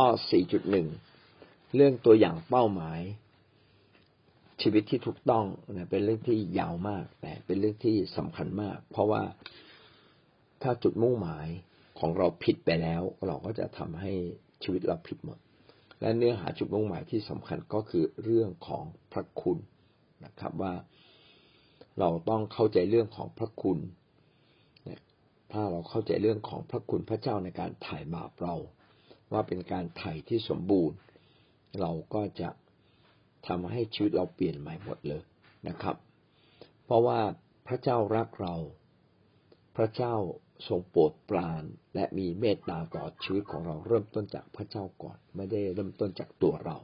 ข้อ 4.1 เรื่องตัวอย่างเป้าหมายชีวิตที่ถูกต้องนะเป็นเรื่องที่ยาวมากแต่เป็นเรื่องที่สำคัญมากเพราะว่าถ้าจุดมุ่งหมายของเราผิดไปแล้วเราก็จะทำให้ชีวิตเราผิดหมดและเนื้อหาจุดมุ่งหมายที่สำคัญก็คือเรื่องของพระคุณนะครับว่าเราต้องเข้าใจเรื่องของพระคุณถ้าเราเข้าใจเรื่องของพระคุณพระเจ้าในการไถ่บาปเราว่าเป็นการไถ่ที่สมบูรณ์เราก็จะทำให้ชีวิตเราเปลี่ยนใหม่หมดเลยนะครับเพราะว่าพระเจ้ารักเราพระเจ้าทรงโปรดปรานและมีเมตตาต่อชีวิตของเราเริ่มต้นจากพระเจ้าก่อนไม่ได้เริ่มต้นจากตัวเรา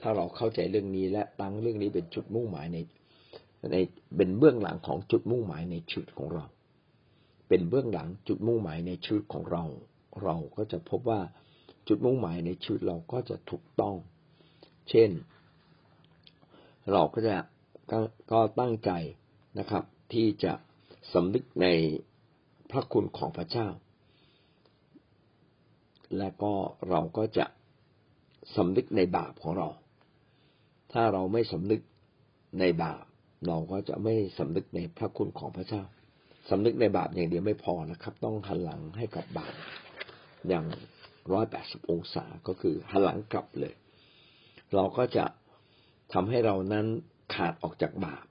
ถ้าเราเข้าใจเรื่องนี้และตั้งเรื่องนี้เป็นจุดมุ่งหมายในเป็นเบื้องหลังของจุดมุ่งหมายในชีวิตของเราเป็นเบื้องหลังจุดมุ่งหมายในชีวิตของเราเราก็จะพบว่าจุดมุ่งหมายในชีวิตเราก็จะถูกต้องเช่นเราก็จะก็ตั้งใจนะครับที่จะสำนึกในพระคุณของพระเจ้าและก็เราก็จะสำนึกในบาปของเราถ้าเราไม่สำนึกในบาปเราก็จะไม่สำนึกในพระคุณของพระเจ้าสำนึกในบาปอย่างเดียวไม่พอนะครับต้องหันหลังให้กับบาปอย่าง180องศาก็คือหันหลังกลับเลยเราก็จะทำให้เรานั้นขาดออกจากบาป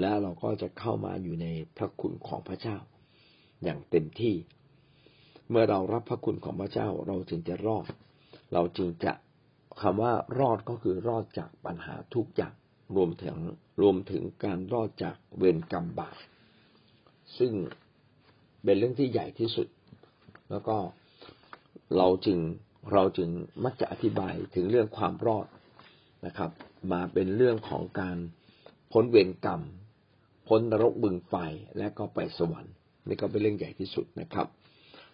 และเราก็จะเข้ามาอยู่ในพระคุณของพระเจ้าอย่างเต็มที่เมื่อเรารับพระคุณของพระเจ้าเราจึงจะรอดเราจึงจะคำว่ารอดก็คือรอดจากปัญหาทุกอย่างรวมถึงการรอดจากเวรกรรมบาปซึ่งเป็นเรื่องที่ใหญ่ที่สุดแล้วก็เราจึงมักจะอธิบายถึงเรื่องความรอดนะครับมาเป็นเรื่องของการพ้นเวรกรรมพ้นนรกบึงไฟและก็ไปสวรรค์นี่ก็เป็นเรื่องใหญ่ที่สุดนะครับ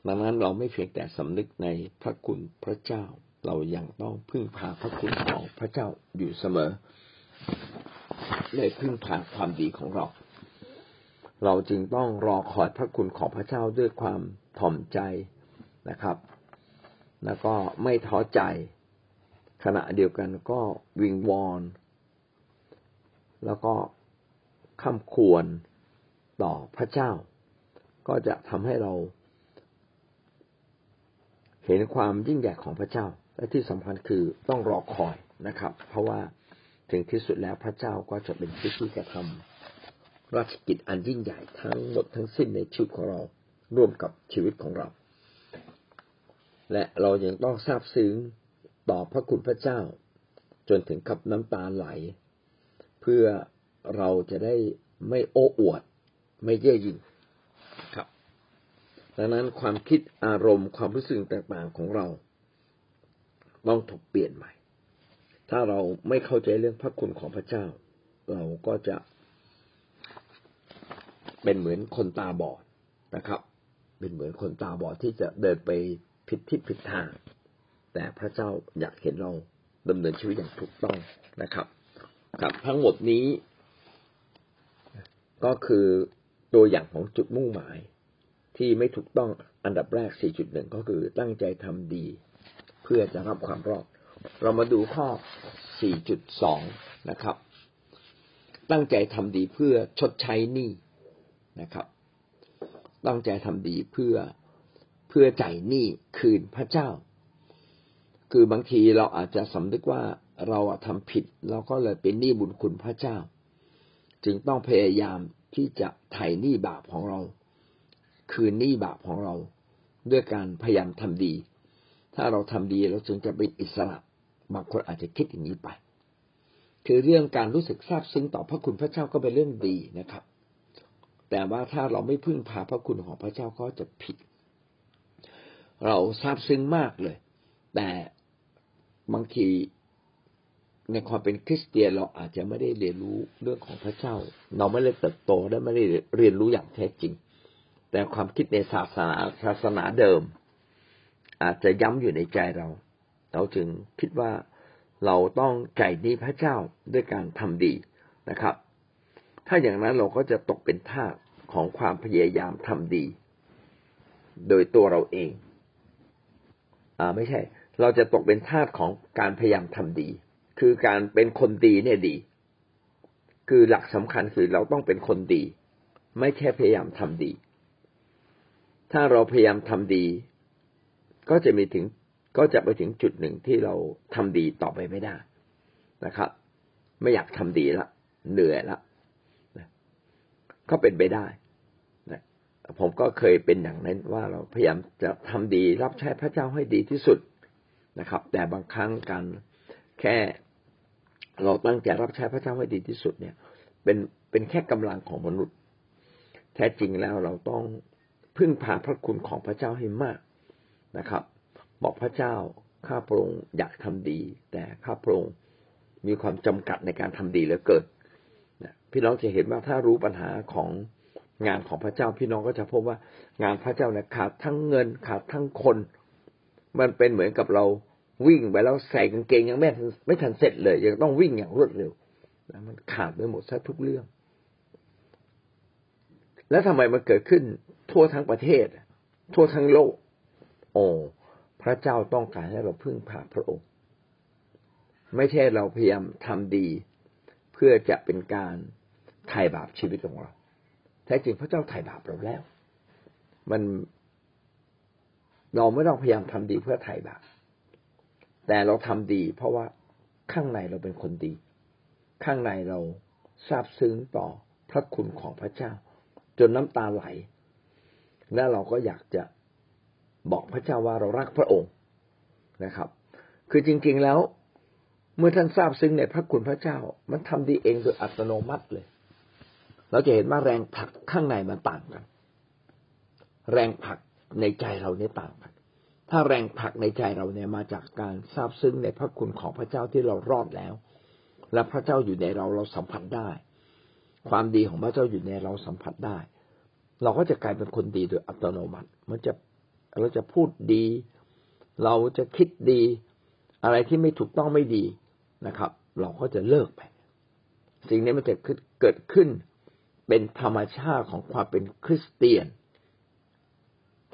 ดังนั้นเราไม่เพียงแต่สำนึกในพระคุณพระเจ้าเรายังต้องพึ่งพาพระคุณของพระเจ้าอยู่เสมอและพึ่งพาความดีของเราเราจึงต้องรอคอยพระคุณของพระเจ้าด้วยความถ่อมใจนะครับแล้วก็ไม่ท้อใจขณะเดียวกันก็วิงวอนแล้วก็ข้ามควรต่อพระเจ้าก็จะทำให้เราเห็นความยิ่งใหญ่ของพระเจ้าและที่สำคัญคือต้องรอคอยนะครับเพราะว่าถึงที่สุดแล้วพระเจ้าก็จะเป็นผู้ที่กระทำราชกิจอันยิ่งใหญ่ทั้งหมดทั้งสิ้นในชีวิตของเราร่วมกับชีวิตของเราและเรายังต้องซาบซึ้งต่อพระคุณพระเจ้าจนถึงกับน้ำตาไหลเพื่อเราจะได้ไม่โอ้อวดไม่เย่อหยิ่งครับดังนั้นความคิดอารมณ์ความรู้สึกต่างๆของเราต้องถูกเปลี่ยนใหม่ถ้าเราไม่เข้าใจเรื่องพระคุณของพระเจ้าเราก็จะเป็นเหมือนคนตาบอดนะครับเป็นเหมือนคนตาบอดที่จะเดินไปผิดทิศผิดทางแต่พระเจ้าอยากเห็นเราดำเนินชีวิตอย่างถูกต้องนะครับครับทั้งหมดนี้ก็คือตัวอย่างของจุดมุ่งหมายที่ไม่ถูกต้องอันดับแรก 4.1 ก็คือตั้งใจทำดีเพื่อจะรับความรอดเรามาดูข้อ 4.2 นะครับตั้งใจทำดีเพื่อชดใช้หนี้นะครับตั้งใจทำดีเพื่อจ่ายหนี้คืนพระเจ้าคือบางทีเราอาจจะสำนึกว่าเราทำผิดเราก็เลยเป็นหนี้บุญคุณพระเจ้าจึงต้องพยายามที่จะไถ่หนี้บาปของเราคืนหนี้บาปของเราด้วยการพยายามทำดีถ้าเราทำดีเราจึงจะเป็นอิสระบางคนอาจจะคิดอย่างนี้ไปคือเรื่องการรู้สึกซาบซึ้งต่อพระคุณพระเจ้าก็เป็นเรื่องดีนะครับแต่ว่าถ้าเราไม่พึ่งพาพระคุณของพระเจ้าก็จะผิดเราซาบซึ้งมากเลยแต่บางทีในความเป็นคริสเตียนเราอาจจะไม่ได้เรียนรู้เรื่องของพระเจ้าเราไม่ได้เติบโตและไม่ได้เรียนรู้อย่างแท้จริงแต่ความคิดในศาสนาเดิมอาจจะย้ำอยู่ในใจเราจึงคิดว่าเราต้องจ่ายหนี้พระเจ้าด้วยการทำดีนะครับถ้าอย่างนั้นเราก็จะตกเป็นทาสของความพยายามทำดีโดยตัวเราเองไม่ใช่ เราจะตกเป็นทาสของการพยายามทำดีคือการเป็นคนดีเนี่ยดีคือหลักสำคัญคือเราต้องเป็นคนดีไม่แค่พยายามทำดีถ้าเราพยายามทำดีก็จะไปถึงจุดหนึ่งที่เราทำดีต่อไปไม่ได้นะครับไม่อยากทำดีละเหนื่อยละก็เป็นไปได้นะผมก็เคยเป็นอย่างนั้นว่าเราพยายามจะทำดีรับใช้พระเจ้าให้ดีที่สุดนะครับแต่บางครั้งการแค่เราตั้งใจรับใช้พระเจ้าให้ดีที่สุดเนี่ยเป็นแค่กำลังของมนุษย์แท้จริงแล้วเราต้องพึ่งพาพระคุณของพระเจ้าให้มากนะครับบอกพระเจ้าข้าพระองค์อยากทำดีแต่ข้าพระองค์มีความจำกัดในการทำดีเหลือเกินพี่น้องจะเห็นว่าถ้ารู้ปัญหาของงานของพระเจ้าพี่น้องก็จะพบว่างานพระเจ้าเนี่ยขาดทั้งเงินขาดทั้งคนมันเป็นเหมือนกับเราวิ่งไปแล้วใส่กางเกงยังไม่ทันเสร็จเลยยังต้องวิ่งอย่างรวดเร็วแล้วมันขาดไปหมดซะทุกเรื่องแล้วทำไมมันเกิดขึ้นทั่วทั้งประเทศทั่วทั้งโลกโอ้พระเจ้าต้องการให้เราพึ่งพาพระองค์ไม่ใช่เราพยายามทำดีเพื่อจะเป็นการไถ่บาปชีวิตของเราแท้จริงพระเจ้าไถ่บาปเราแล้วมันเราไม่ต้องพยายามทำดีเพื่อไถ่บาปแต่เราทำดีเพราะว่าข้างในเราเป็นคนดีข้างในเราซาบซึ้งต่อพระคุณของพระเจ้าจนน้ำตาไหลและเราก็อยากจะบอกพระเจ้าว่าเรารักพระองค์นะครับคือจริงๆแล้วเมื่อท่านทราบซึ้งในพระคุณพระเจ้ามันทำดีเองโดยอัตโนมัติเลยเราจะเห็นว่าแรงผลักข้างในมันต่างกันแรงผลักในใจเราเนี่ยต่างกันถ้าแรงผลักในใจเราเนี่ยมาจากการทราบซึ้งในพระคุณของพระเจ้าที่เรารอดแล้วและพระเจ้าอยู่ในเราเราสัมผัสได้ความดีของพระเจ้าอยู่ในเราสัมผัสได้เราก็จะกลายเป็นคนดีโดยอัตโนมัติเราจะพูดดีเราจะคิดดีอะไรที่ไม่ถูกต้องไม่ดีนะครับเราก็จะเลิกไปสิ่งนี้มันจะเกิดขึ้นเป็นธรรมชาติของความเป็นคริสเตียน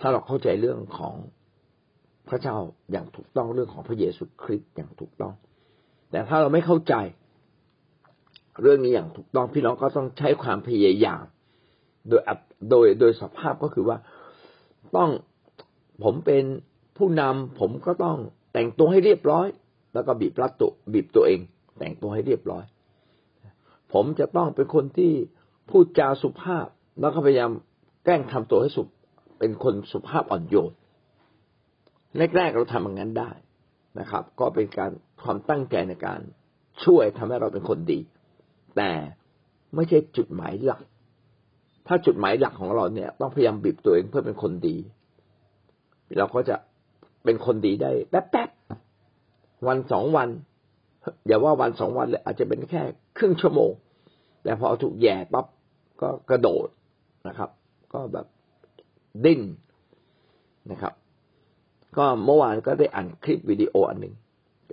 ถ้าเราเข้าใจเรื่องของพระเจ้าอย่างถูกต้องเรื่องของพระเยซูคริสต์อย่างถูกต้องแต่ถ้าเราไม่เข้าใจเรื่องนี้อย่างถูกต้องพี่น้องก็ต้องใช้ความพยายามโดยสภาพก็คือว่าต้องผมเป็นผู้นำผมก็ต้องแต่งตัวให้เรียบร้อยแล้วก็บีบตัวเองแต่งตัวให้เรียบร้อยผมจะต้องเป็นคนที่พูดจาสุภาพแล้วก็พยายามแกล้งทำตัวให้เป็นคนสุภาพอ่อนโยนแรกๆเราทำอย่างนั้นได้นะครับก็เป็นการความตั้งใจในการช่วยทำให้เราเป็นคนดีแต่ไม่ใช่จุดหมายหลักถ้าจุดหมายหลักของเราเนี่ยต้องพยายามบีบตัวเองเพื่อเป็นคนดีเราก็จะเป็นคนดีได้แป๊บๆวันสองวันอย่าว่าวันสองวันเลยอาจจะเป็นแค่ครึ่งชั่วโมงแต่พอถูกแย่ปั๊บก็กระโดดนะครับก็แบบดิ้นนะครับก็เมื่อวานก็ได้อ่านคลิปวิดีโออันหนึ่ง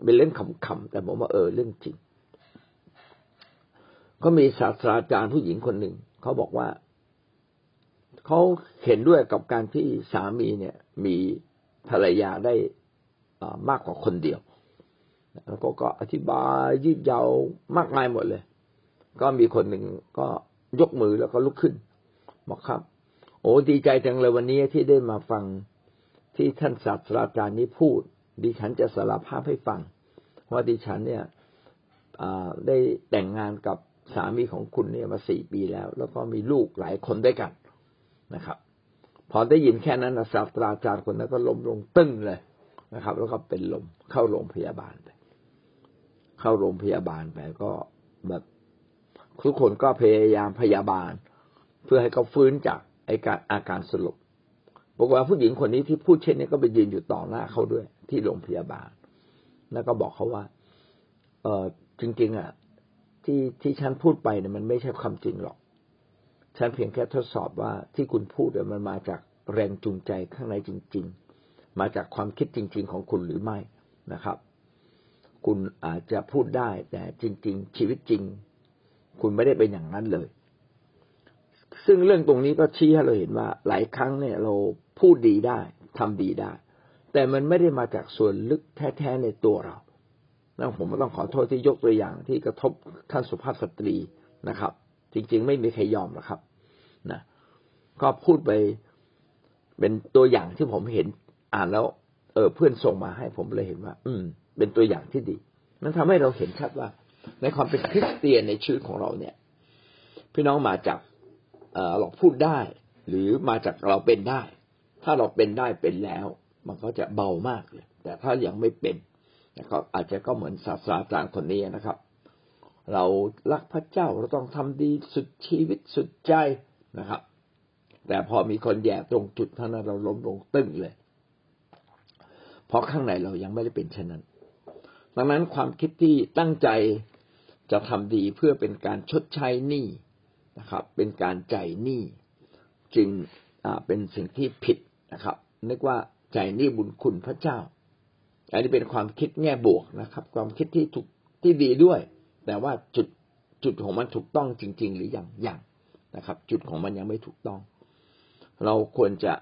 เป็นเรื่องขำๆแต่ผมว่าเรื่องจริงก็มีศาสตราจารย์ผู้หญิงคนหนึ่งเขาบอกว่าเขาเห็นด้วยกับการที่สามีเนี่ยมีภรรยาได้มากกว่าคนเดียวแล้วก็อธิบายยืดยาวมากมายหมดเลยก็มีคนหนึ่งก็ยกมือแล้วก็ลุกขึ้นบอกครับโอ้ดีใจจังเลยวันนี้ที่ได้มาฟังที่ท่านศาสตราจารย์นี้พูดดิฉันจะสารภาพให้ฟังว่าดิฉันเนี่ยได้แต่งงานกับสามีของคุณเนี่ยมา4 ปีแล้วแล้วก็มีลูกหลายคนด้วยกันนะครับพอได้ยินแค่นั้นศาสตราจารย์คนนั้นก็ล้มลงตึ้งเลยนะครับแล้วก็เป็นลมเข้าโรงพยาบาลไปก็แบบทุกคนก็พยายามพยาบาลเพื่อให้เขาฟื้นจากอาการสลบบอกว่าผู้หญิงคนนี้ที่พูดเช่นนี้ก็ไปยืนอยู่ต่อหน้าเขาด้วยที่โรงพยาบาลแล้วก็บอกเขาว่าจริงๆอ่ะที่ฉันพูดไปเนี่ยมันไม่ใช่ความจริงหรอกฉันเพียงแค่ทดสอบว่าที่คุณพูดเนี่ยมันมาจากแรงจูงใจข้างในจริงๆมาจากความคิดจริงๆของคุณหรือไม่นะครับคุณอาจจะพูดได้แต่จริงๆชีวิตจริงคุณไม่ได้เป็นอย่างนั้นเลยซึ่งเรื่องตรงนี้ก็ชี้ให้เราเห็นว่าหลายครั้งเนี่ยเราพูดดีได้ทำดีได้ แต่มันไม่ได้มาจากส่วนลึกแท้ๆในตัวเรานั่นผมก็ต้องขอโทษที่ยกตัวอย่างที่กระทบท่านสุภาพสตรีนะครับจริงๆไม่มีใครยอมหรอกครับนะก็พูดไปเป็นตัวอย่างที่ผมเห็นอ่านแล้วเพื่อนส่งมาให้ผมเลยเห็นว่าเป็นตัวอย่างที่ดีมันทำให้เราเห็นชัดว่าในความเป็นคริสเตียนในชีวิตของเราเนี่ยพี่น้องมาจากเราพูดได้หรือมาจากเราเป็นได้ถ้าเราเป็นได้เป็นแล้วมันก็จะเบามากเลยแต่ถ้ายังไม่เป็นก็อาจจะก็เหมือนศาสตราจารย์คนนี้นะครับเรารักพระเจ้าเราต้องทำดีสุดชีวิตสุดใจนะครับแต่พอมีคนแย่ตรงจุดท่านั้นเราล้มลงตึ้งเลยเพราะข้างในเรายังไม่ได้เป็นเช่นนั้นดังนั้นความคิดที่ตั้งใจจะทำดีเพื่อเป็นการชดใช้หนี้นะครับเป็นการจ่ายหนี้จึงเป็นสิ่งที่ผิดนะครับนึกว่าจ่ายหนี้บุญคุณพระเจ้าอันนี้เป็นความคิดแง่บวกนะครับความคิดที่ถูกที่ดีด้วยแต่ว่าจุดของมันถูกต้องจริงๆหรือยังนะครับจุดของมันยังไม่ถูกต้องเราควรจะ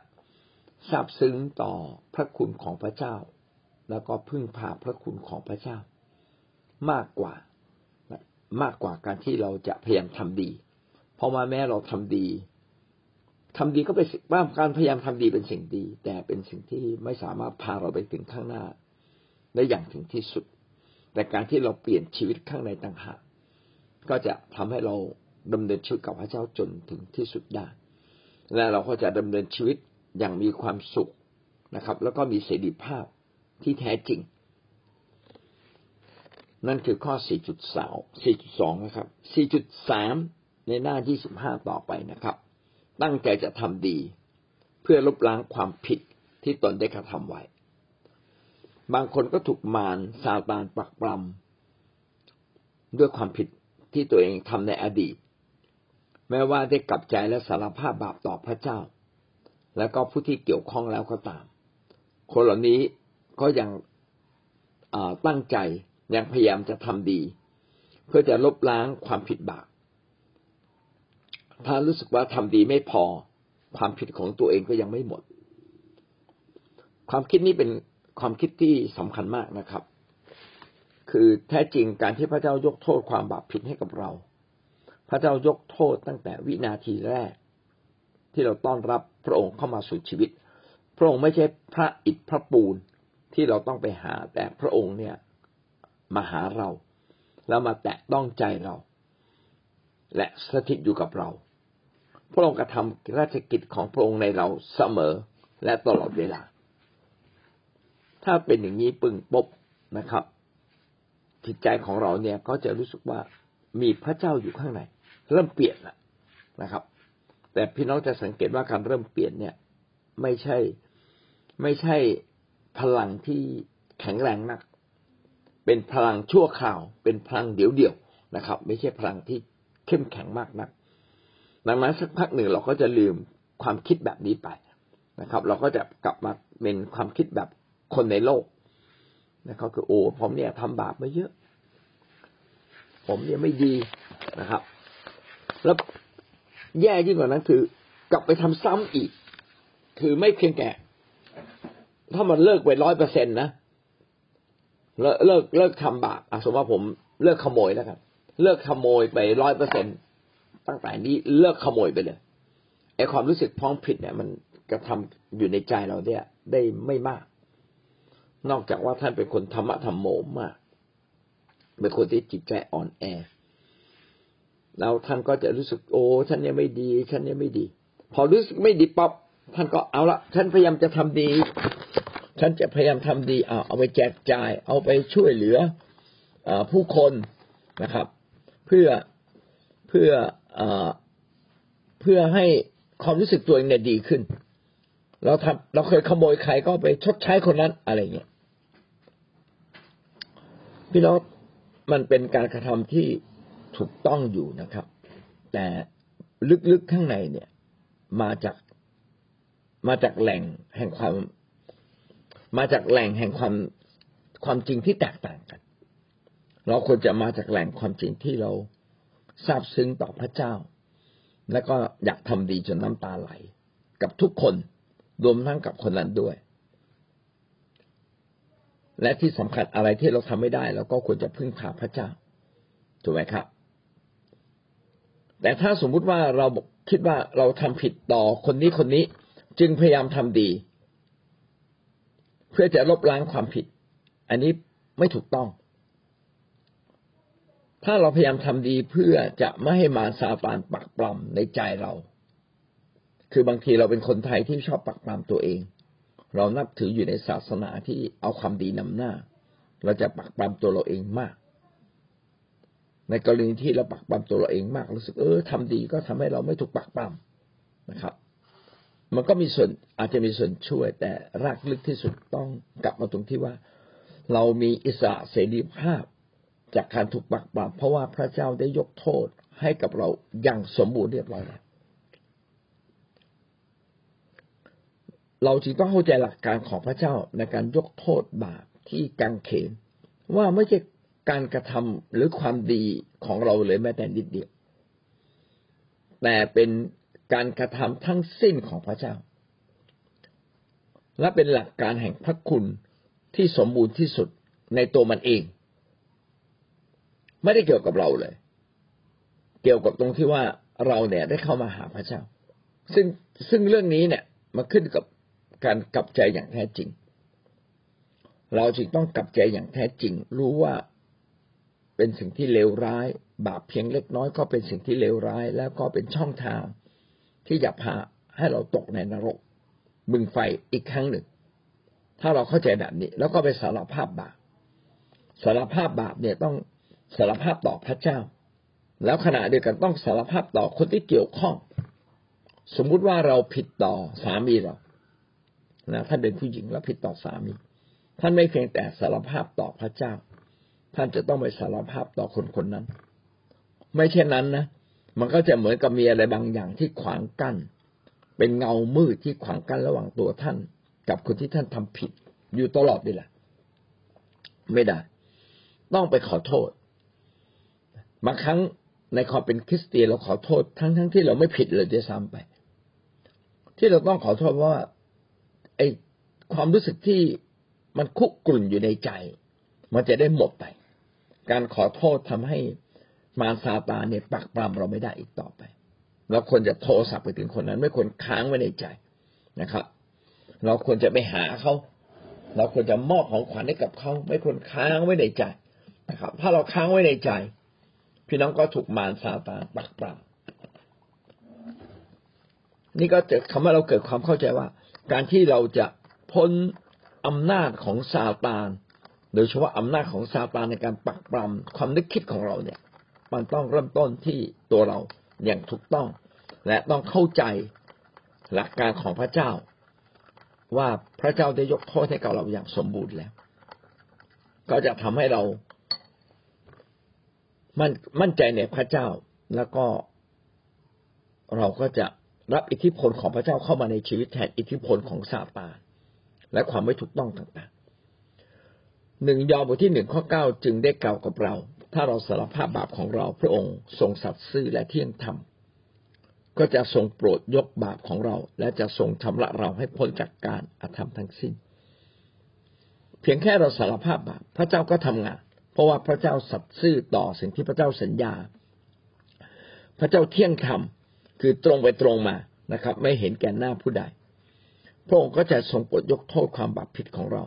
ซาบซึ้งต่อพระคุณของพระเจ้าแล้วก็พึ่งพาพระคุณของพระเจ้ามากกว่าการที่เราจะพยายามทำดีเพราะว่าแม้เราทำดีก็เป็นว่าการพยายามทำดีเป็นสิ่งดีแต่เป็นสิ่งที่ไม่สามารถพาเราไปถึงข้างหน้าได้อย่างถึงที่สุดแต่การที่เราเปลี่ยนชีวิตข้างในต่างหากก็จะทำให้เราดำเนินชีวิตกับพระเจ้าจนถึงที่สุดได้และเราก็จะดำเนินชีวิตอย่างมีความสุขนะครับแล้วก็มีเสรีภาพที่แท้จริงนั่นคือข้อ 4.2 นะครับ 4.3 ในหน้า 25 ต่อไปนะครับตั้งใจจะทำดีเพื่อลบล้างความผิดที่ตนได้กระทำไว้บางคนก็ถูกมารซาตานปรักปรำด้วยความผิดที่ตัวเองทำในอดีตแม้ว่าได้กลับใจและสารภาพบาปต่อพระเจ้าและก็ผู้ที่เกี่ยวข้องแล้วก็ตามคนเหล่านี้ก็ยังตั้งใจยังพยายามจะทำดีเพื่อจะลบล้างความผิดบาปถ้ารู้สึกว่าทำดีไม่พอความผิดของตัวเองก็ยังไม่หมดความคิดนี้เป็นความคิดที่สำคัญมากนะครับคือแท้จริงการที่พระเจ้ายกโทษความบาปผิดให้กับเราพระเจ้ายกโทษตั้งแต่วินาทีแรกที่เราต้อนรับพระองค์เข้ามาสู่ชีวิตพระองค์ไม่ใช่พระอิฐพระปูนที่เราต้องไปหาแต่พระองค์เนี่ยมาหาเราแล้วมาแตะต้องใจเราและสถิตอยู่กับเราพระองค์กระทำราชกิจของพระองค์ในเราเสมอและตลอดเวลาถ้าเป็นอย่างนี้ปึงปบนะครับจิตใจของเราเนี่ยก็จะรู้สึกว่ามีพระเจ้าอยู่ข้างในเริ่มเปลี่ยนแล้วนะครับแต่พี่น้องจะสังเกตว่าการเริ่มเปลี่ยนเนี่ยไม่ใช่พลังที่แข็งแรงนักเป็นพลังชั่วคราวเป็นพลังเดี่ยวๆนะครับไม่ใช่พลังที่เข้มแข็งมากนักดังนั้นสักพักหนึ่งเราก็จะลืมความคิดแบบนี้ไปนะครับเราก็จะกลับมาเป็นความคิดแบบคนในโลกนะครับคือโอ้ผมเนี่ยทำบาปมาเยอะผมเนี่ยไม่ดีนะครับแล้วแย่ยิ่งกว่านั้นคือกลับไปทำซ้ำอีกคือไม่เพียงแก่ถ้ามันเลิกไป 100% นะเลิกทำบาปสมมติว่าผมเลิกขโมยแล้วกันเลิกขโมยไป 100% ตั้งแต่นี้เลิกขโมยไปเลยไอ้ความรู้สึกพ้องผิดเนี่ยมันกระทำอยู่ในใจเราเนี่ยได้ไม่มากนอกจากว่าท่านเป็นคนธรรมะธรรมโมมากเป็นคนที่จิตใจอ่อนแอแล้วท่านก็จะรู้สึกโอ้ฉันยังไม่ดีพอรู้สึกไม่ดีปั๊บท่านก็เอาละฉันจะพยายามทำดีเอาไปแจกจ่ายเอาไปช่วยเหลือผู้คนนะครับเพื่อให้ความรู้สึกตัวเองเนี่ยดีขึ้นเราเคยขโมยใครก็ไปชดใช้คนนั้นอะไรเงี้ยพี่น้องมันเป็นการกระทำที่ถูกต้องอยู่นะครับแต่ลึกๆข้างในเนี่ยมาจากแหล่งแห่งความความจริงที่แตกต่างกันเราควรจะมาจากแหล่งความจริงที่เราซาบซึ้งต่อพระเจ้าและก็อยากทำดีจนน้ำตาไหลกับทุกคนรวมทั้งกับคนนั้นด้วย และที่สำคัญอะไรที่เราทำไม่ได้เราก็ควรจะพึ่งพาพระเจ้าถูกไหมครับแต่ถ้าสมมุติว่าเราคิดว่าเราทำผิดต่อคนนี้จึงพยายามทำดีเพื่อจะลบล้างความผิดอันนี้ไม่ถูกต้องถ้าเราพยายามทำดีเพื่อจะไม่ให้มารซาตานปักปล้ำในใจเราคือบางทีเราเป็นคนไทยที่ชอบปักปล้ำตัวเองเรานับถืออยู่ในศาสนาที่เอาความดีนำหน้าเราจะปักปล้ำตัวเราเองมากในกรณีที่เราปักปล้ำตัวเราเองมากรู้สึกทำดีก็ทำให้เราไม่ถูกปักปล้ำนะครับมันก็มีส่วนอาจจะมีส่วนช่วยแต่รากลึกที่สุดต้องกลับมาตรงที่ว่าเรามีอิสระเสรีภาพจากการถูกปักปล้ำเพราะว่าพระเจ้าได้ยกโทษให้กับเราอย่างสมบูรณ์เรียบร้อยแล้วเราจึงต้องเข้าใจหลักการของพระเจ้าในการยกโทษบาปที่กางเขนว่าไม่ใช่การกระทำหรือความดีของเราเลยแม้แต่นิดเดียวแต่เป็นการกระทำทั้งสิ้นของพระเจ้าและเป็นหลักการแห่งพระคุณที่สมบูรณ์ที่สุดในตัวมันเองไม่ได้เกี่ยวกับเราเลยเกี่ยวกับตรงที่ว่าเราเนี่ยได้เข้ามาหาพระเจ้าซึ่งเรื่องนี้เนี่ยมันขึ้นกับการกลับใจอย่างแท้จริงเราจึงต้องกลับใจอย่างแท้จริงรู้ว่าเป็นสิ่งที่เลวร้ายบาปเพียงเล็กน้อยก็เป็นสิ่งที่เลวร้ายแล้วก็เป็นช่องทางที่จะพาให้เราตกในนรกบึงไฟอีกครั้งหนึ่งถ้าเราเข้าใจแบบนี้แล้วก็ไปสารภาพบาปเนี่ยต้องสารภาพต่อพระเจ้าแล้วขณะเดียวกันต้องสารภาพต่อคนที่เกี่ยวข้องสมมุติว่าเราผิดต่อสามีเรานะท่านเป็นผู้หญิงแล้วผิดต่อสามีท่านไม่เพียงแต่สารภาพต่อพระเจ้าท่านจะต้องไปสารภาพต่อคนนั้นไม่เช่นนั้นนะมันก็จะเหมือนกับมีอะไรบางอย่างที่ขวางกั้นเป็นเงามืดที่ขวางกั้นระหว่างตัวท่านกับคนที่ท่านทำผิดอยู่ตลอดนี่แหละไม่ได้ต้องไปขอโทษบางครั้งในความเป็นคริสเตียนเราขอโทษทั้งที่เราไม่ผิดเลยจะซ้ำไปที่เราต้องขอโทษว่าไอ้ความรู้สึกที่มันคุกรุ่นอยู่ในใจมันจะได้หมดไปการขอโทษทำให้มารซาตานเนี่ยปักปล้ำเราไม่ได้อีกต่อไปเราควรจะโทรศัพท์ไปถึงคนนั้นไม่ควรค้างไว้ในใจนะครับเราควรจะไปหาเขาเราควรจะมอบของขวัญให้กับเขาไม่ควรค้างไว้ในใจนะครับถ้าเราค้างไว้ในใจพี่น้องก็ถูกมารซาตานปักปล้ำนี่ก็จะทำให้เราเกิดความเข้าใจว่าการที่เราจะพ้นอำนาจของซาตานโดยเฉพาะอำนาจของซาตานในการปักปล้ำความนึกคิดของเราเนี่ยมันต้องเริ่มต้นที่ตัวเราอย่างถูกต้องและต้องเข้าใจหลักการของพระเจ้าว่าพระเจ้าได้ยกโทษให้กับเราอย่างสมบูรณ์แล้วก็จะทำให้เรามั่นใจในพระเจ้าแล้วก็เราก็จะรับอิทธิพลของพระเจ้าเข้ามาในชีวิตแทนอิทธิพลของซาตานและความไม่ถูกต้องต่างๆ1 ยอห์นบทที่1ข้อ9จึงได้กล่าวกับเราถ้าเราสารภาพบาปของเราพระองค์ทรงสัตย์ซื่อและเที่ยงธรรมก็จะทรงโปรดยกบาปของเราและจะทรงชำระเราให้พ้นจากการอธรรมทั้งสิ้นเพียงแค่เราสารภาพบาปพระเจ้าก็ทำงานเพราะว่าพระเจ้าสัตย์ซื่อต่อสิ่งที่พระเจ้าสัญญาพระเจ้าเที่ยงธรรมคือตรงไปตรงมานะครับไม่เห็นแก่หน้าผู้ใดพระองค์ก็จะทรงโปรดยกโทษความบาปผิดของเรา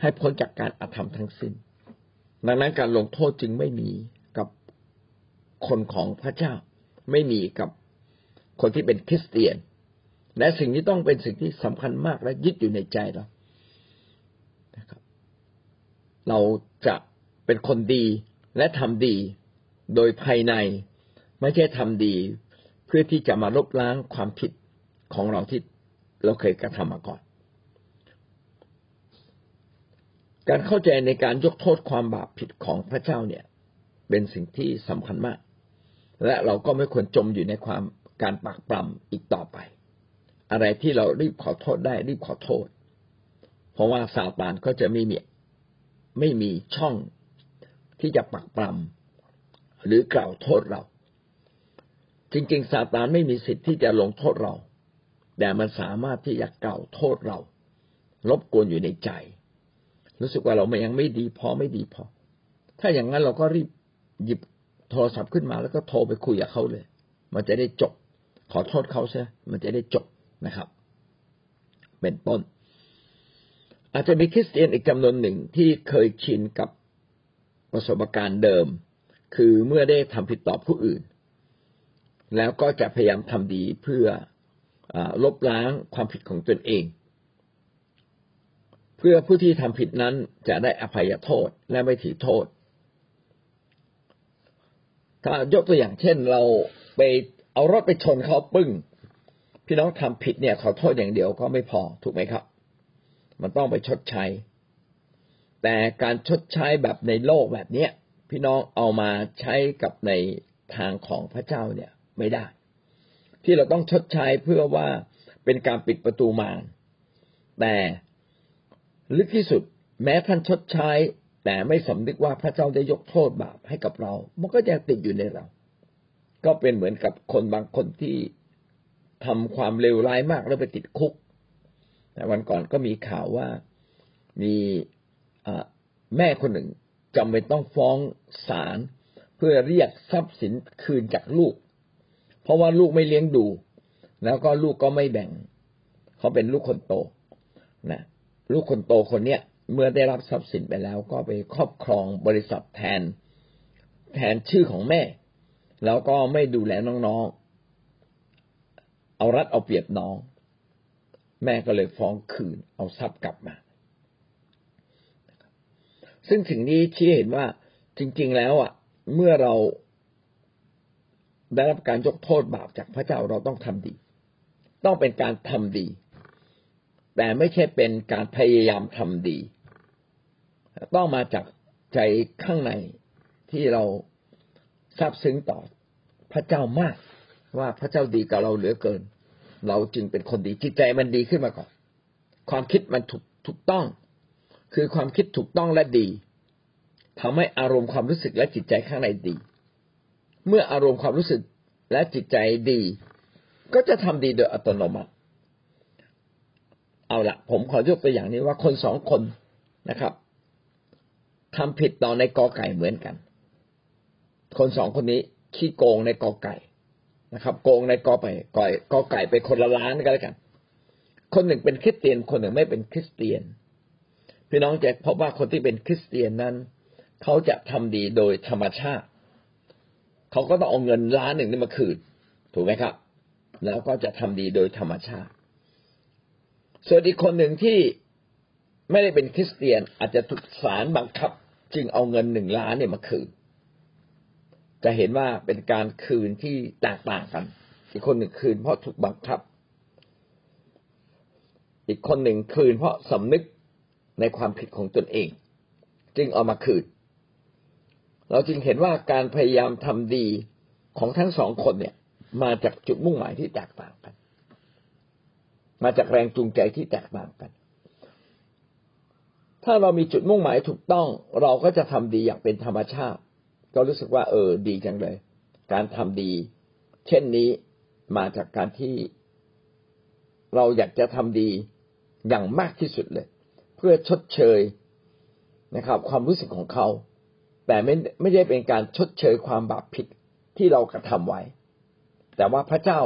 ให้พ้นจากการอธรรมทั้งสิ้นดังนั้นการลงโทษจึงไม่มีกับคนของพระเจ้าไม่มีกับคนที่เป็นคริสเตียนและสิ่งนี้ต้องเป็นสิ่งที่สำคัญมากและยึดอยู่ในใจเรานะครับเราจะเป็นคนดีและทำดีโดยภายในไม่ใช่ทำดีเพื่อที่จะมาลบล้างความผิดของเราที่เราเคยกระทำมาก่อนการเข้าใจในการยกโทษความบาปผิดของพระเจ้าเนี่ยเป็นสิ่งที่สำคัญมากและเราก็ไม่ควรจมอยู่ในความการปักปล้ำอีกต่อไปอะไรที่เรารีบขอโทษได้รีบขอโทษเพราะว่าซาตานก็จะไม่มีช่องที่จะปักปล้ำหรือกล่าวโทษเราจริงๆซาตานไม่มีสิทธิ์ที่จะลงโทษเราแต่มันสามารถที่จะกล่าวโทษเรารบกวนอยู่ในใจ รู้สึกว่าเรายังไม่ดีพอถ้าอย่างนั้นเราก็รีบหยิบโทรศัพท์ขึ้นมาแล้วก็โทรไปคุยกับเขาเลยมันจะได้จบขอโทษเขาซะมันจะได้จบนะครับเป็นต้นอาจจะมีคริสเตียนอีกจำนวนหนึ่งที่เคยชินกับประสบการณ์เดิมคือเมื่อได้ทำผิดต่อผู้อื่นแล้วก็จะพยายามทำดีเพื่อลบล้างความผิดของตนเองเพื่อผู้ที่ทำผิดนั้นจะได้อภัยโทษและไม่ถือโทษถ้ายกตัวอย่างเช่นเราไปเอารถไปชนเขาปึ้งพี่น้องทำผิดเนี่ยขอโทษอย่างเดียวก็ไม่พอถูกไหมครับมันต้องไปชดใช้แต่การชดใช้แบบในโลกแบบนี้พี่น้องเอามาใช้กับในทางของพระเจ้าเนี่ยไม่ได้ที่เราต้องชดใช้เพื่อว่าเป็นการปิดประตูมารแต่ลึกที่สุดแม้ท่านชดใช้แต่ไม่สำนึกว่าพระเจ้าได้ยกโทษบาปให้กับเรามันก็ยังติดอยู่ในเราก็เป็นเหมือนกับคนบางคนที่ทำความเลวร้ายมากแล้วไปติดคุกวันก่อนก็มีข่าวว่ามีแม่คนหนึ่งจำเป็นต้องฟ้องศาลเพื่อเรียกทรัพย์สินคืนจากลูกเพราะว่าลูกไม่เลี้ยงดูแล้วก็ลูกก็ไม่แบ่งเขาเป็นลูกคนโตนะลูกคนโตคนเนี้ยเมื่อได้รับทรัพย์สินไปแล้วก็ไปครอบครองบริษัทแทนชื่อของแม่แล้วก็ไม่ดูแลน้องๆเอารัดเอาเปรียบน้องแม่ก็เลยฟ้องคืนเอาทรัพย์กลับมาซึ่งสิ่งนี้ชี้เห็นว่าจริงๆแล้วอ่ะเมื่อเราได้รับการยกโทษบาปจากพระเจ้าเราต้องทำดีต้องเป็นการทำดีแต่ไม่ใช่เป็นการพยายามทำดีต้องมาจากใจข้างในที่เราซาบซึ้งต่อพระเจ้ามากว่าพระเจ้าดีกับเราเหลือเกินเราจึงเป็นคนดีจิตใจมันดีขึ้นมาก่อนความคิดมันถูกต้องคือความคิดถูกต้องและดีทำให้อารมณ์ความรู้สึกและจิตใจข้างในดีเมื่ออารมณ์ความรู้สึกและจิตใจดีก็จะทำดีโดยอัตโนมัติเอาละผมขอยกตัวอย่างนี้ว่าคนสองคนนะครับทำผิดต่อในกอไก่เหมือนกันคนสองคนนี้ขี้โกงในกอไก่นะครับโกงในกอไก่ไปคนละล้านก็แล้วกันคนหนึ่งเป็นคริสเตียนคนหนึ่งไม่เป็นคริสเตียนพี่น้องจะพบว่าคนที่เป็นคริสเตียนนั้นเขาจะทำดีโดยธรรมชาติเขาก็ต้องเอาเงินล้านหนึ่งนี่มาคืนถูกไหมครับแล้วก็จะทำดีโดยธรรมชาติส่วนอีกคนหนึ่งที่ไม่ได้เป็นคริสเตียนอาจจะถูกศาลบังคับจึงเอาเงิน1ล้านเนี่ยมาคืนจะเห็นว่าเป็นการคืนที่แตกต่างกันอีกคนหนึ่งคืนเพราะถูกบังคับอีกคนหนึ่งคืนเพราะสำนึกในความผิดของตนเองจึงเอามาคืนเราจึงเห็นว่าการพยายามทำดีของทั้งสองคนเนี่ยมาจากจุดมุ่งหมายที่แตกต่างกันมาจากแรงจูงใจที่แตกต่างกันถ้าเรามีจุดมุ่งหมายถูกต้องเราก็จะทำดีอย่างเป็นธรรมชาติก็รู้สึกว่าดีจังเลยการทำดีเช่นนี้มาจากการที่เราอยากจะทำดีอย่างมากที่สุดเลยเพื่อชดเชยนะครับความรู้สึกของเขาแต่ไม่ได้เป็นการชดเชยความบาปผิดที่เรากระทำไว้แต่ว่าพระเจ้า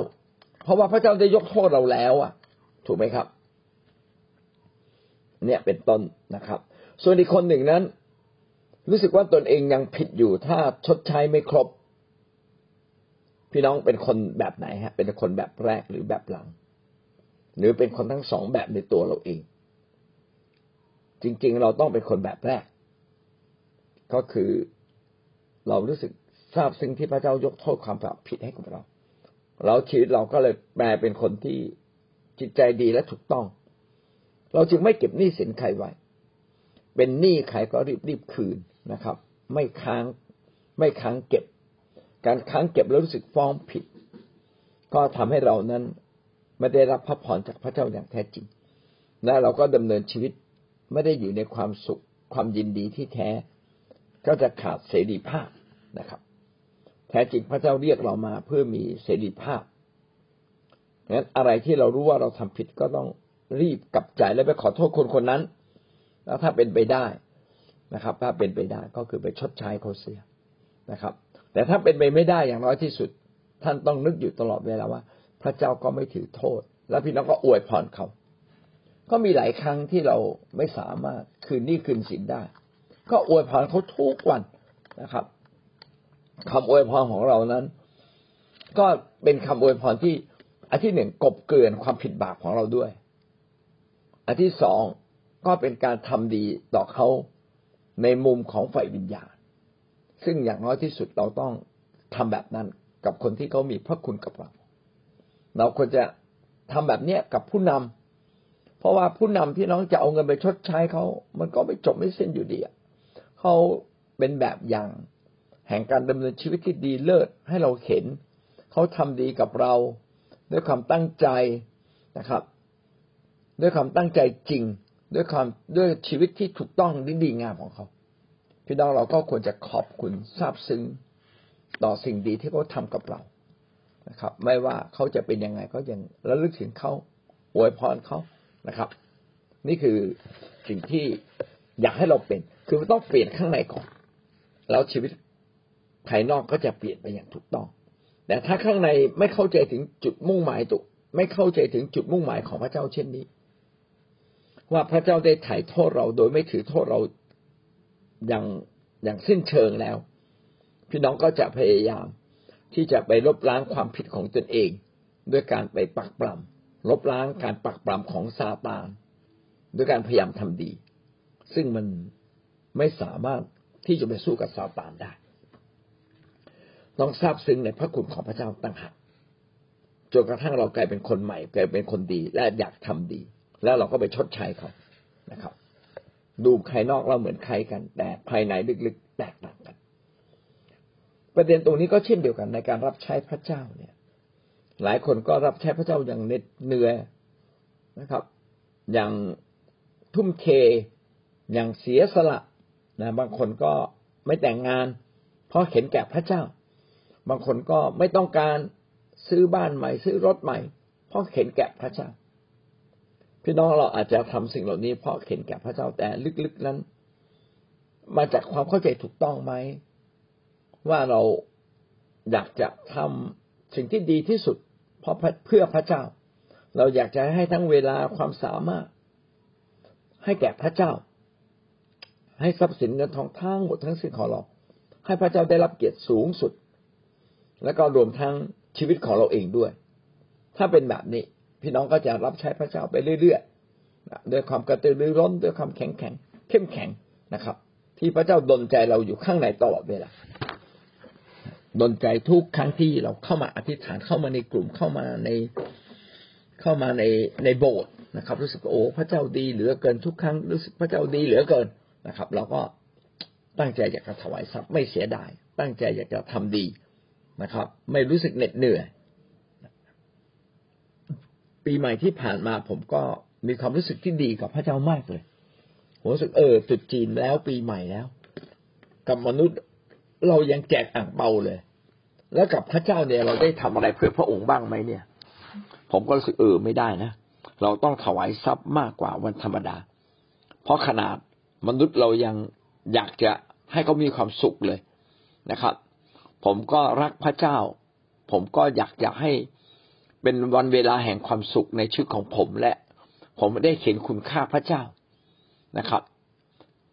เพราะว่าพระเจ้าได้ยกโทษเราแล้วอ่ะถูกไหมครับเนี่ยเป็นต้นนะครับส่วนอีกคนหนึ่งนั้นรู้สึกว่าตนเองยังผิดอยู่ถ้าชดใช้ไม่ครบพี่น้องเป็นคนแบบไหนฮะเป็นคนแบบแรกหรือแบบหลังหรือเป็นคนทั้งสองแบบในตัวเราเองจริงๆเราต้องเป็นคนแบบแรกก็คือเรารู้สึกทราบซึ่งที่พระเจ้ายกโทษความผิดให้กับเราแล้วชีวิตเราก็เลยแปลเป็นคนที่จิตใจดีและถูกต้องเราจึงไม่เก็บหนี้สินใครไว้เป็นหนี้ใครก็รีบคืนนะครับไม่ค้างเก็บการค้างเก็บแล้วรู้สึกฟ้องผิดก็ทำให้เรานั้นไม่ได้รับพระพรจากพระเจ้าอย่างแท้จริงและเราก็ดำเนินชีวิตไม่ได้อยู่ในความสุขความยินดีที่แท้ก็จะขาดเสรีภาพนะครับแท้จริงพระเจ้าเรียกเรามาเพื่อมีเสรีภาพงั้นอะไรที่เรารู้ว่าเราทำผิดก็ต้องรีบกลับใจและไปขอโทษคนนั้น แล้วถ้าเป็นไปได้นะครับถ้าเป็นไปได้ก็คือไปชดใช้เขาเสียนะครับแต่ถ้าเป็นไปไม่ได้อย่างน้อยที่สุดท่านต้องนึกอยู่ตลอดเวลาว่าพระเจ้าก็ไม่ถือโทษและพี่น้องก็อวยพรเขาก็มีหลายครั้งที่เราไม่สามารถคืนหนี้คืนสินได้ก็อวยพรเขาทุกวันนะครับคำอวยพรของเรานั้นก็เป็นคำอวยพรที่อันที่หนึ่งกลบเกลื่อนความผิดบาปของเราด้วยอันที่สองก็เป็นการทำดีต่อเขาในมุมของฝ่ายวิญญาณซึ่งอย่างน้อยที่สุดเราต้องทำแบบนั้นกับคนที่เขามีพระคุณกับเราเราควรจะทำแบบนี้กับผู้นำเพราะว่าผู้นำพี่น้องจะเอาเงินไปชดใช้เขามันก็ไม่จบไม่สิ้นอยู่ดีเขาเป็นแบบอย่างแห่งการดำเนินชีวิตที่ดีเลิศให้เราเห็นเขาทำดีกับเราด้วยความตั้งใจนะครับด้วยความตั้งใจจริงด้วยชีวิตที่ถูกต้องดีงามของเขาพี่น้องเราก็ควรจะขอบคุณซาบซึ้งต่อสิ่งดีที่เขาทำกับเรานะครับไม่ว่าเขาจะเป็นยังไงก็ยังระลึกถึงเขาอวยพรเขานะครับนี่คือสิ่งที่อยากให้เราเป็นคือต้องเปลี่ยนข้างในก่อนแล้วชีวิตภายนอกก็จะเปลี่ยนไปอย่างถูกต้องแต่ถ้าข้างในไม่เข้าใจถึงจุดมุ่งหมายไม่เข้าใจถึงจุดมุ่งหมายของพระเจ้าเช่นนี้ว่าพระเจ้าได้ไถ่โทษเราโดยไม่ถือโทษเราอย่างสิ้นเชิงแล้วพี่น้องก็จะพยายามที่จะไปลบล้างความผิดของตนเองด้วยการไปปักปรำลบล้างการปักปรำของซาตานด้วยการพยายามทำดีซึ่งมันไม่สามารถที่จะไปสู้กับซาตานได้ต้องซาบซึ้งในพระคุณของพระเจ้าต่างหากจนกระทั่งเรากลายเป็นคนใหม่กลายเป็นคนดีและอยากทำดีแล้วเราก็ไปชดใช้เขานะครับดูภายนอกเราเหมือนใครกันแต่ภายในลึกๆแตกต่างกันประเด็นตรงนี้ก็เช่นเดียวกันในการรับใช้พระเจ้าเนี่ยหลายคนก็รับใช้พระเจ้าอย่างเหน็ดเหนื่อยนะครับอย่างทุ่มเทอย่างเสียสละนะบางคนก็ไม่แต่งงานเพราะเห็นแก่พระเจ้าบางคนก็ไม่ต้องการซื้อบ้านใหม่ซื้อรถใหม่เพราะเห็นแก่พระเจ้าพี่น้องเราอาจจะทำสิ่งเหล่านี้เพราะเห็นแก่พระเจ้าแต่ลึกๆนั้นมาจากความเข้าใจถูกต้องไหมว่าเราอยากจะทำสิ่งที่ดีที่สุดเพื่อพระเจ้าเราอยากจะให้ทั้งเวลาความสามารถให้แก่พระเจ้าให้ทรัพย์สินเงินทองทั้งหมดทั้งสิ่งของเราให้พระเจ้าได้รับเกียรติสูงสุดแล้วก็รวมทั้งชีวิตของเราเองด้วยถ้าเป็นแบบนี้พี่น้องก็จะรับใช้พระเจ้าไปเรื่อยๆด้วยความกระตือรือร้นด้วยความเข้มแข็งนะครับที่พระเจ้าดลใจเราอยู่ข้างในตลอดเวลาดลใจทุกครั้งที่เราเข้ามาอธิษฐานเข้ามาในกลุ่มเข้ามาในโบสถ์นะครับรู้สึกโอ้พระเจ้าดีเหลือเกินทุกครั้งรู้สึกพระเจ้าดีเหลือเกินนะครับเราก็ตั้งใจอยากจะถวายทรัพย์ไม่เสียดายตั้งใจอยากจะทำดีนะครับไม่รู้สึกเหน็ดเหนื่อยปีใหม่ที่ผ่านมาผมก็มีความรู้สึกที่ดีกับพระเจ้ามากเลยผมรู้สึกตรุษจีนแล้วปีใหม่แล้วกับมนุษย์เรายังแจกอั่งเปาเลยแล้วกับพระเจ้าเนี่ยเราได้ทำอะไรเพื่อพระองค์บ้างไหมเนี่ยผมก็รู้สึกไม่ได้นะเราต้องถวายทรัพย์มากกว่าวันธรรมดาเพราะขนาดมนุษย์เรายังอยากจะให้เขามีความสุขเลยนะครับผมก็รักพระเจ้าผมก็อยากให้เป็นวันเวลาแห่งความสุขในชีวิตของผมและผมได้เห็นคุณค่าพระเจ้านะครับ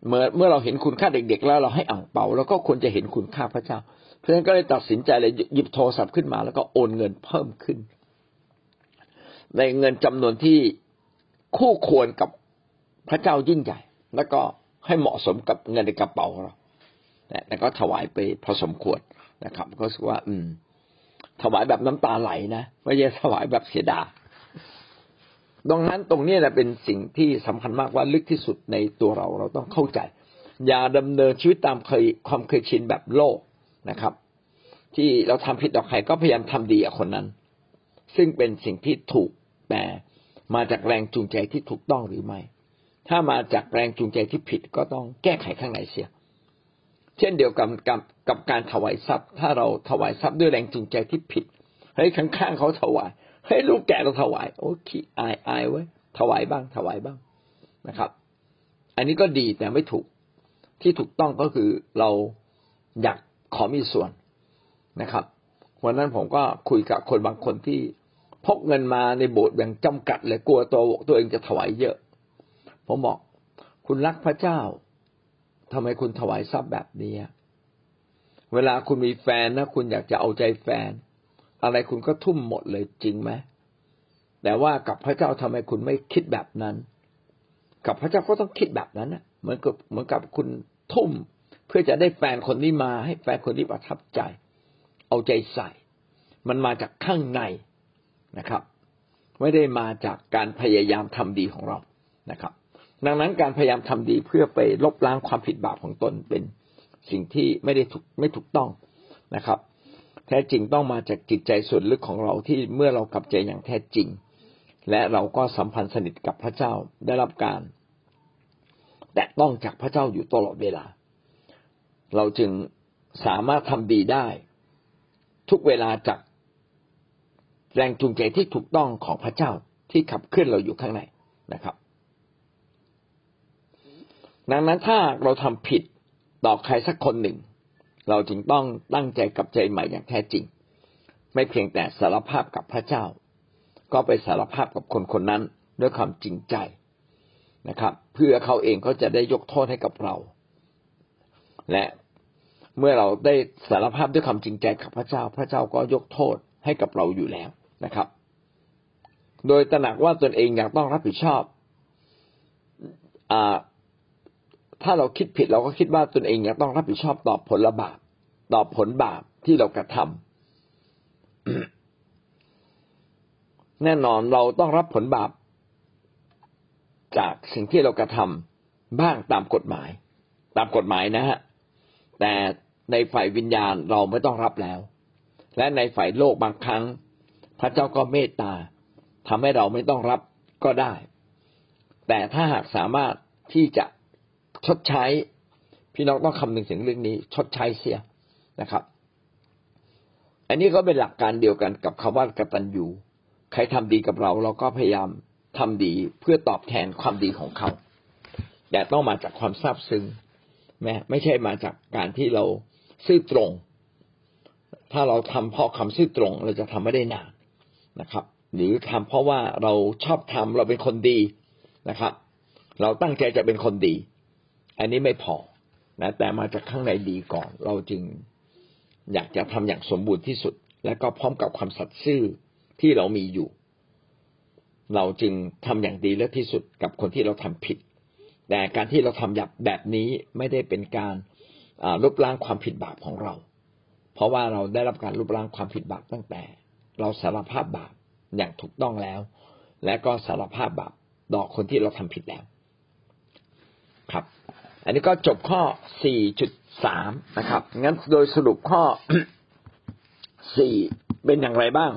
เมื่อเราเห็นคุณค่าเด็กๆแล้วเราให้อั่งเปาแล้วก็ควรจะเห็นคุณค่าพระเจ้าเพราะฉะนั้นก็เลยตัดสินใจเลยหยิบโทรศัพท์ขึ้นมาแล้วก็โอนเงินเพิ่มขึ้นในเงินจำนวนที่คู่ควรกับพระเจ้ายิ่งใหญ่แล้วก็ให้เหมาะสมกับเงินในกระเป๋าของเราแต่ก็ถวายไปพอสมควรนะครับก็รู้สึกว่าถวายแบบน้ำตาไหลนะไม่ใช่ถวายแบบเสียดายดังนั้นตรงนี้แหละเป็นสิ่งที่สำคัญมากว่าลึกที่สุดในตัวเราต้องเข้าใจอย่าดำเนินชีวิตตามความเคยชินแบบโลกนะครับที่เราทำผิดต่อใครก็พยายามทำดีกับคนนั้นซึ่งเป็นสิ่งที่ถูกแต่มาจากแรงจูงใจที่ถูกต้องหรือไม่ถ้ามาจากแรงจูงใจที่ผิดก็ต้องแก้ไขข้างในเสียเช่นเดียวกับการถวายทรัพย์ถ้าเราถวายทรัพย์ด้วยแรงจูงใจที่ผิดเฮ้ยข้างๆเขาถวายเฮ้ยลูกแก่เราถวายโอ้ขี้อายไว้ถวายบ้างนะครับ อันนี้ก็ดีแต่ไม่ถูกที่ถูกต้องก็คือเราอยากขอมีส่วนนะครับวันนั้นผมก็คุยกับคนบางคนที่พกเงินมาในโบสถ์อย่างจำกัดเลยกลัวตัวเองจะถวายเยอะผมบอกคุณรักพระเจ้าทำไมคุณถวายทรัพย์แบบนี้เวลาคุณมีแฟนนะคุณอยากจะเอาใจแฟนอะไรคุณก็ทุ่มหมดเลยจริงไหมแต่ว่ากับพระเจ้าทำไมคุณไม่คิดแบบนั้นกับพระเจ้าก็ต้องคิดแบบนั้นนะเหมือนกับคุณทุ่มเพื่อจะได้แฟนคนนี้มาให้แฟนคนนี้ประทับใจเอาใจใส่มันมาจากข้างในนะครับไม่ได้มาจากการพยายามทำดีของเรานะครับดังนั้นการพยายามทำดีเพื่อไปลบล้างความผิดบาปของตนเป็นสิ่งที่ไม่ถูกต้องนะครับแท้จริงต้องมาจากจิตใจส่วนลึกของเราที่เมื่อเรากลับใจอย่างแท้จริงและเราก็สัมพันธ์สนิทกับพระเจ้าได้รับการแตะต้องจากพระเจ้าอยู่ตลอดเวลาเราจึงสามารถทำดีได้ทุกเวลาจากแรงจูงใจที่ถูกต้องของพระเจ้าที่ขับเคลื่อนเราอยู่ข้างในนะครับดังนั้นถ้าเราทำผิดต่อใครสักคนหนึ่งเราจึงต้องตั้งใจกลับใจใหม่อย่างแท้จริงไม่เพียงแต่สารภาพกับพระเจ้าก็ไปสารภาพกับคนคนนั้นด้วยความจริงใจนะครับเพื่อเขาเองก็จะได้ยกโทษให้กับเราและเมื่อเราได้สารภาพด้วยความจริงใจกับพระเจ้าพระเจ้าก็ยกโทษให้กับเราอยู่แล้วนะครับโดยตระหนักว่าตนเองยังต้องรับผิดชอบถ้าเราคิดผิดเราก็คิดว่าตนเองยังต้องรับผิดชอบต่อผลบาปต่อผลบาปที่เรากระทำ แน่นอนเราต้องรับผลบาปจากสิ่งที่เรากระทำบ้างตามกฎหมายนะฮะแต่ในฝ่ายวิญญาณเราไม่ต้องรับแล้วและในฝ่ายโลกบางครั้งพระเจ้าก็เมตตาทำให้เราไม่ต้องรับก็ได้แต่ถ้าหากสามารถที่จะชดใช้พี่น้องต้องคำนึงถึงเรื่องนี้ชดใช้เสียนะครับอันนี้ก็เป็นหลักการเดียวกันกับคำว่ากตัญญูใครทำดีกับเราเราก็พยายามทำดีเพื่อตอบแทนความดีของเขาแต่ต้องมาจากความซาบซึ้งไม่ใช่มาจากการที่เราซื่อตรงถ้าเราทำเพราะคำซื่อตรงเราจะทำไม่ได้นานนะครับหรือทำเพราะว่าเราชอบทำเราเป็นคนดีนะครับเราตั้งใจจะเป็นคนดีอันนี้ไม่พอนะแต่มาจากข้างในดีก่อนเราจึงอยากจะทำอย่างสมบูรณ์ที่สุดและก็พร้อมกับความสัตย์ซื่อที่เรามีอยู่เราจึงทำอย่างดีเลิศที่สุดกับคนที่เราทำผิดแต่การที่เราทำแบบนี้ไม่ได้เป็นการลบล้างความผิดบาปของเราเพราะว่าเราได้รับการลบล้างความผิดบาปตั้งแต่เราสารภาพบาปอย่างถูกต้องแล้วและก็สารภาพบาปต่อคนที่เราทำผิดแล้วครับอันนี้ก็จบข้อ 4.3 นะครับงั้นโดยสรุปข้อ 4 เป็นอย่างไรบ้าง